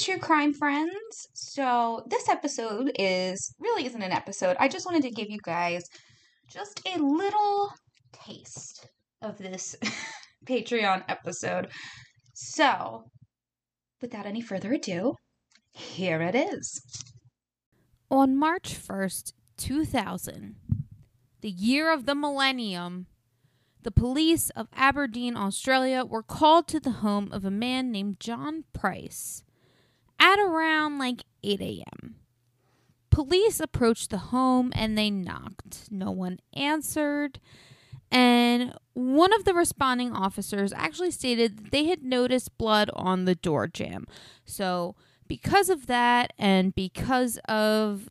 True crime friends. So this episode really isn't an episode. I just wanted to give you guys just a little taste of this Patreon episode. So without any further ado, here it is. On March 1st, 2000, the year of the millennium, the police of Aberdeen, Australia were called to the home of a man named John Price at around 8 a.m. Police approached the home and they knocked. No one answered. And one of the responding officers actually stated that they had noticed blood on the door jamb. So because of that and because of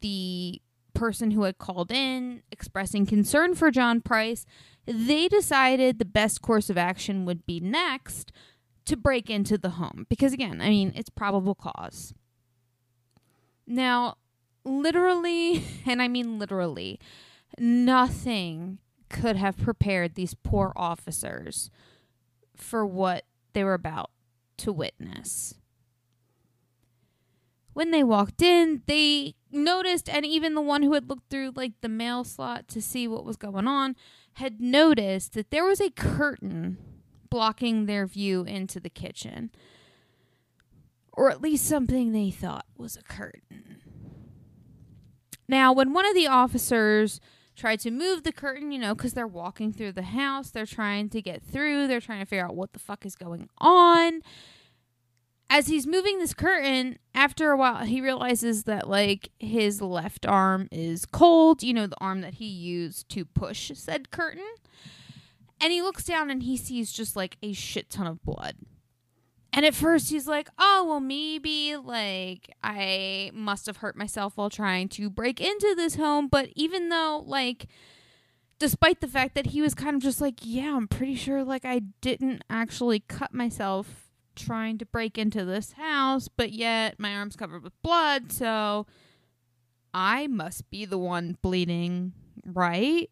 the person who had called in expressing concern for John Price, they decided the best course of action would be next to break into the home. Because again, it's probable cause. Now, literally, nothing could have prepared these poor officers for what they were about to witness. When they walked in, they noticed, and even the one who had looked through the mail slot to see what was going on, had noticed that there was a curtain blocking their view into the kitchen. Or at least something they thought was a curtain. Now, when one of the officers tried to move the curtain, because they're walking through the house, they're trying to get through, they're trying to figure out what the fuck is going on. As he's moving this curtain, after a while, he realizes that, his left arm is cold, the arm that he used to push said curtain. And he looks down and he sees just a shit ton of blood. And at first he's like, oh, well, maybe I must have hurt myself while trying to break into this home. But even though despite the fact that he was kind of just yeah, I'm pretty sure I didn't actually cut myself trying to break into this house. But yet my arm's covered with blood. So I must be the one bleeding, right?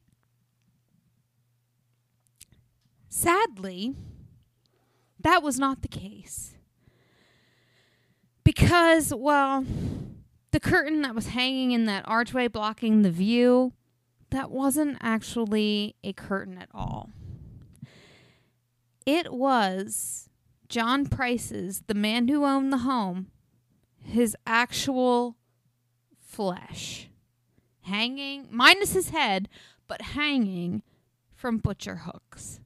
Sadly, that was not the case. Because, the curtain that was hanging in that archway blocking the view, that wasn't actually a curtain at all. It was John Price's, the man who owned the home, his actual flesh. Hanging, minus his head, but hanging from butcher hooks.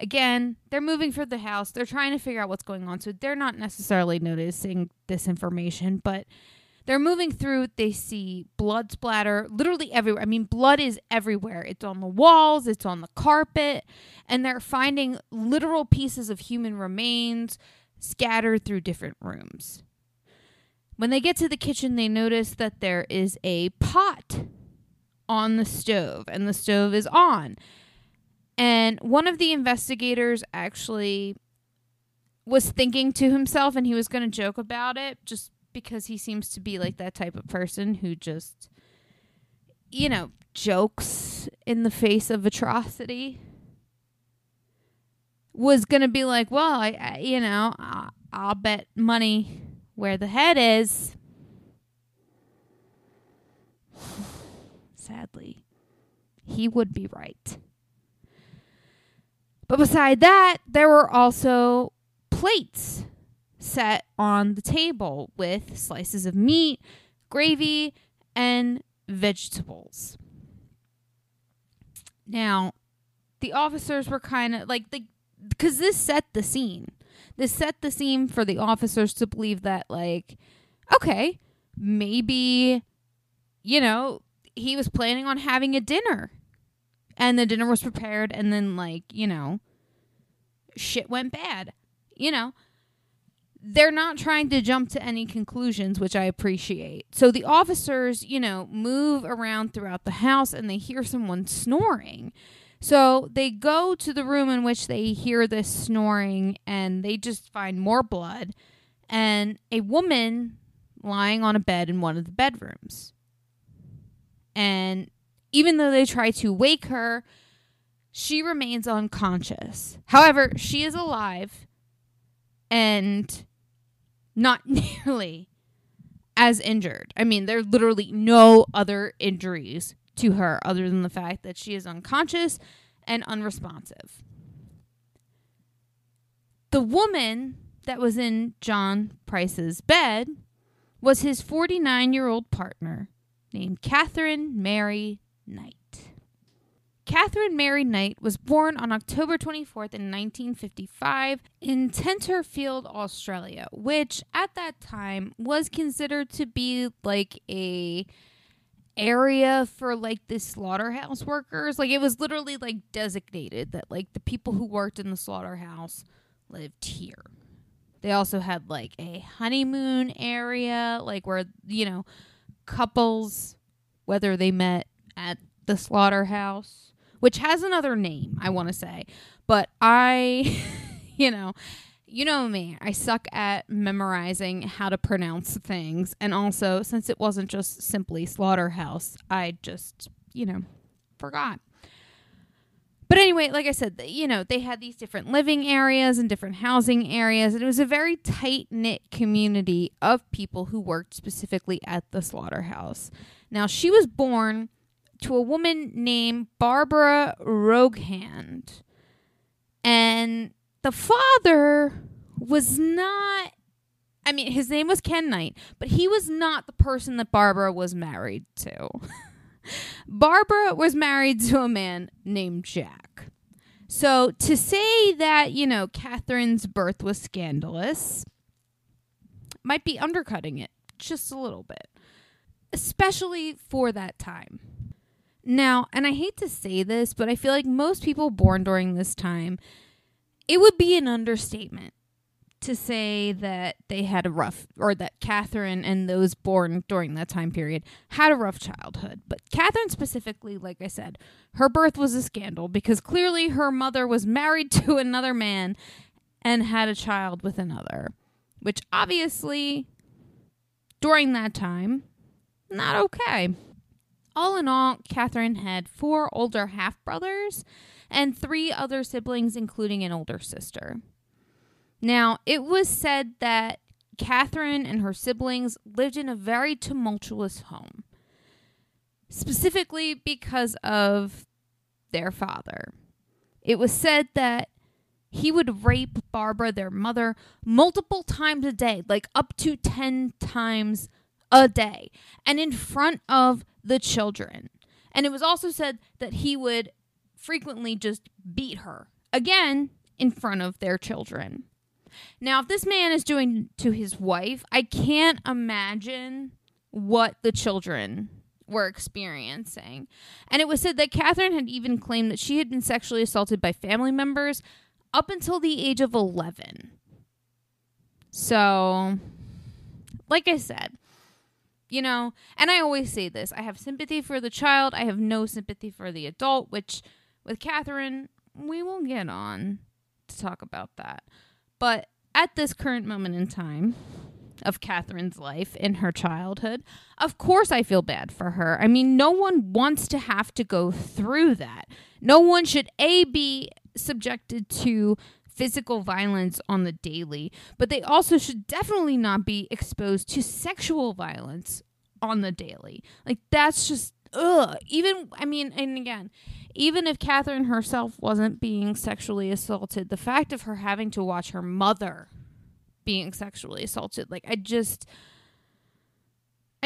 Again, they're moving through the house. They're trying to figure out what's going on. So they're not necessarily noticing this information, but they're moving through. They see blood splatter literally everywhere. Blood is everywhere. It's on the walls. It's on the carpet. And they're finding literal pieces of human remains scattered through different rooms. When they get to the kitchen, they notice that there is a pot on the stove, and the stove is on. And one of the investigators actually was thinking to himself, and he was going to joke about it just because he seems to be that type of person who just, jokes in the face of atrocity. Was going to be I'll bet money where the head is. Sadly, he would be right. But beside that, there were also plates set on the table with slices of meat, gravy, and vegetables. Now, the officers were kind of because this set the scene. This set the scene for the officers to believe that, okay, maybe, he was planning on having a dinner. And the dinner was prepared, and then, shit went bad. They're not trying to jump to any conclusions, which I appreciate. So the officers, move around throughout the house, and they hear someone snoring. So they go to the room in which they hear this snoring, and they just find more blood and a woman lying on a bed in one of the bedrooms. And even though they try to wake her, she remains unconscious. However, she is alive and not nearly as injured. I mean, there are literally no other injuries to her other than the fact that she is unconscious and unresponsive. The woman that was in John Price's bed was his 49-year-old partner named Catherine Mary Knight. Catherine Mary Knight was born on October 24th in 1955 in Tenterfield, Australia, which at that time was considered to be like a area for like the slaughterhouse workers. Like it was literally like designated that like the people who worked in the slaughterhouse lived here. They also had like a honeymoon area, like where, you know, couples, whether they met at the slaughterhouse, which has another name, I want to say. But I, you know me, I suck at memorizing how to pronounce things. And also, since it wasn't just simply slaughterhouse, I just, forgot. But anyway, like I said, they had these different living areas and different housing areas. And it was a very tight-knit community of people who worked specifically at the slaughterhouse. Now, she was born to a woman named Barbara Roghand. And the father was not, his name was Ken Knight, but he was not the person that Barbara was married to. Barbara was married to a man named Jack. So to say that, Catherine's birth was scandalous might be undercutting it just a little bit, especially for that time. Now, and I hate to say this, but I feel like most people born during this time, it would be an understatement to say that they had a rough, or that Catherine and those born during that time period had a rough childhood. But Catherine specifically, like I said, her birth was a scandal because clearly her mother was married to another man and had a child with another, which obviously, during that time, not okay. All in all, Catherine had 4 older half-brothers and 3 other siblings, including an older sister. Now, it was said that Catherine and her siblings lived in a very tumultuous home, specifically because of their father. It was said that he would rape Barbara, their mother, multiple times a day, like up to 10 times a day, and in front of the children. And it was also said that he would frequently just beat her, again, in front of their children. Now, if this man is doing to his wife, I can't imagine what the children were experiencing. And it was said that Catherine had even claimed that she had been sexually assaulted by family members up until the age of 11. So, like I said, and I always say this, I have sympathy for the child, I have no sympathy for the adult, which with Catherine, we will get on to talk about that. But at this current moment in time of Catherine's life in her childhood, of course I feel bad for her. No one wants to have to go through that. No one should, A, be subjected to physical violence on the daily, but they also should definitely not be exposed to sexual violence on the daily. Like, that's just, ugh. Even if Catherine herself wasn't being sexually assaulted, the fact of her having to watch her mother being sexually assaulted, like, I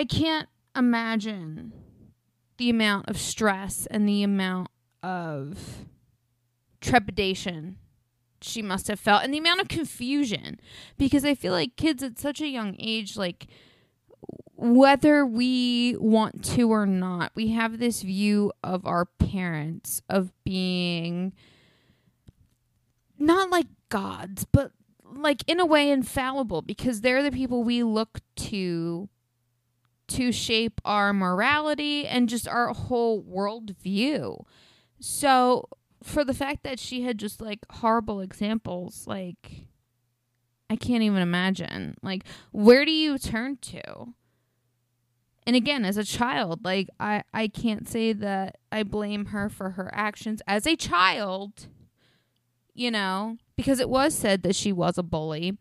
can't imagine the amount of stress and the amount of trepidation she must have felt, and the amount of confusion, because I feel like kids at such a young age, like, whether we want to or not, we have this view of our parents of being not like gods, but like in a way infallible, because they're the people we look to shape our morality and just our whole worldview. So for the fact that she had just, like, horrible examples, like, I can't even imagine. Like, where do you turn to? And again, as a child, like, I can't say that I blame her for her actions as a child, you know, because it was said that she was a bully.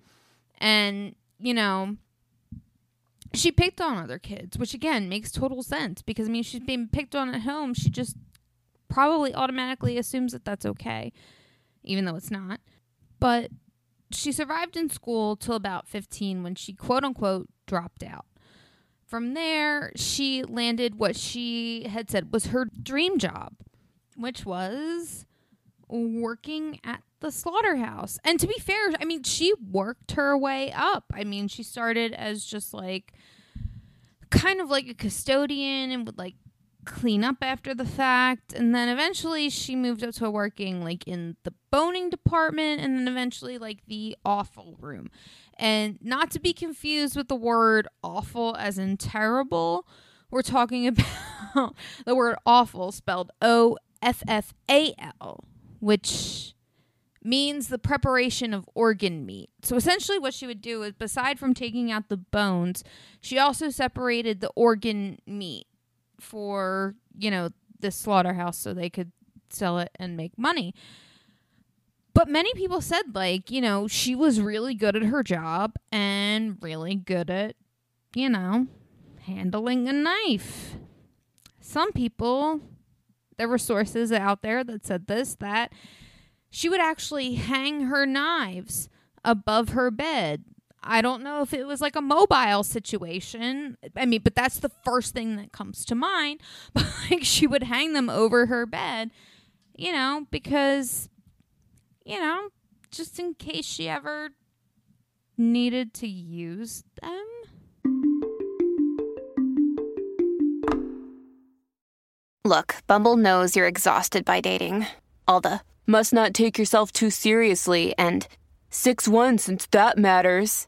And, you know, she picked on other kids, which, again, makes total sense because, I mean, she's being picked on at home. She just probably automatically assumes that that's okay, even though it's not. But she survived in school till about 15 when she, quote unquote, dropped out. From there, she landed what she had said was her dream job, which was working at the slaughterhouse. And to be fair, I mean, she worked her way up. I mean, she started as just like kind of like a custodian and would like clean up after the fact. And then eventually she moved up to working like in the boning department and then eventually like the offal room. And not to be confused with the word awful as in terrible, we're talking about the word awful spelled O-F-F-A-L, which means the preparation of organ meat. So essentially what she would do is, aside from taking out the bones, she also separated the organ meat for, you know, the slaughterhouse so they could sell it and make money. But many people said, like, you know, she was really good at her job and really good at, you know, handling a knife. Some people, there were sources out there that said this, that she would actually hang her knives above her bed. I don't know if it was like a mobile situation. I mean, but that's the first thing that comes to mind. But like, she would hang them over her bed, you know, because, you know, just in case she ever needed to use them. Look, Bumble knows you're exhausted by dating. All the must not take yourself too seriously and 6'1" since that matters.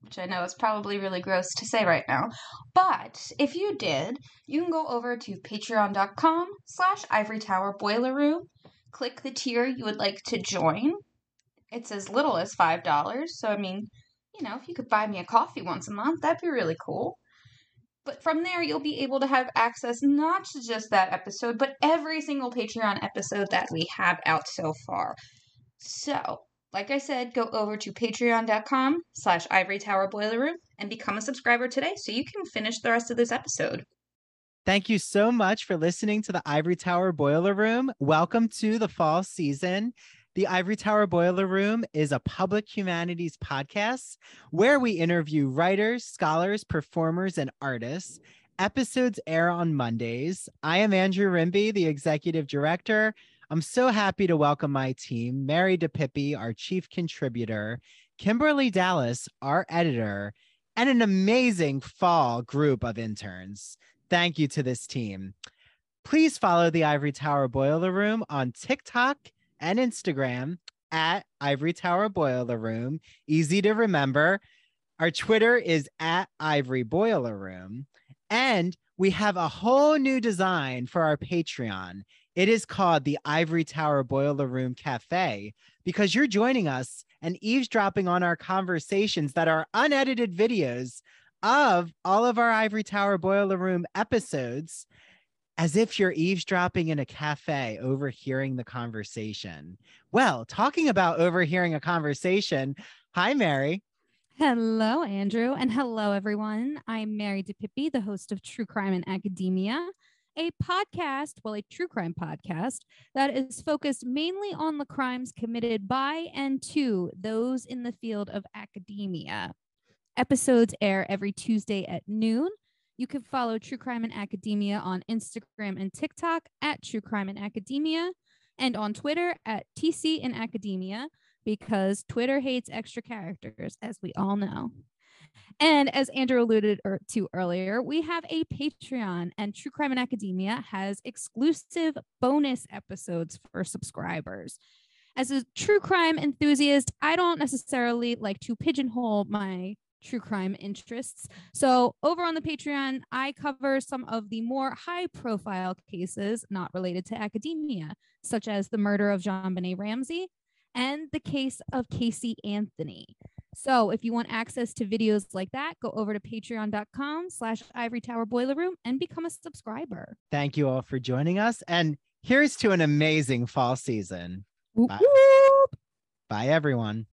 which I know is probably really gross to say right now, but if you did, you can go over to patreon.com/Ivory Tower Boiler Room. Click the tier you would like to join. It's as little as $5. So, I mean, you know, if you could buy me a coffee once a month, that'd be really cool. But from there, you'll be able to have access not to just that episode, but every single Patreon episode that we have out so far. So, like I said, go over to patreon.com/Ivory Tower Boiler Room and become a subscriber today so you can finish the rest of this episode. Thank you so much for listening to the Ivory Tower Boiler Room. Welcome to the fall season. The Ivory Tower Boiler Room is a public humanities podcast where we interview writers, scholars, performers, and artists. Episodes air on Mondays. I am Andrew Rimby, the executive director. I'm so happy to welcome my team, Mary DePippi, our chief contributor, Kimberly Dallas, our editor, and an amazing fall group of interns. Thank you to this team. Please follow the Ivory Tower Boiler Room on TikTok and Instagram at Ivory Tower Boiler Room. Easy to remember. Our Twitter is at Ivory Boiler Room. And we have a whole new design for our Patreon. It is called the Ivory Tower Boiler Room Cafe because you're joining us and eavesdropping on our conversations that are unedited videos of all of our Ivory Tower Boiler Room episodes, as if you're eavesdropping in a cafe overhearing the conversation. Well, talking about overhearing a conversation, hi, Mary. Hello, Andrew, and hello, everyone. I'm Mary DePippi, the host of True Crime in Academia, a podcast, well, a true crime podcast that is focused mainly on the crimes committed by and to those in the field of academia. Episodes air every Tuesday at noon. You can follow True Crime in Academia on Instagram and TikTok at True Crime in Academia and on Twitter at TC in Academia. because Twitter hates extra characters, as we all know. And as Andrew alluded to earlier, we have a Patreon, and True Crime in Academia has exclusive bonus episodes for subscribers. As a true crime enthusiast, I don't necessarily like to pigeonhole my true crime interests. So over on the Patreon, I cover some of the more high-profile cases not related to academia, such as the murder of JonBenét Ramsey and the case of Casey Anthony. So if you want access to videos like that, go over to patreon.com/Ivory Tower Boiler Room and become a subscriber. Thank you all for joining us. And here's to an amazing fall season. Whoop, whoop. Bye, everyone.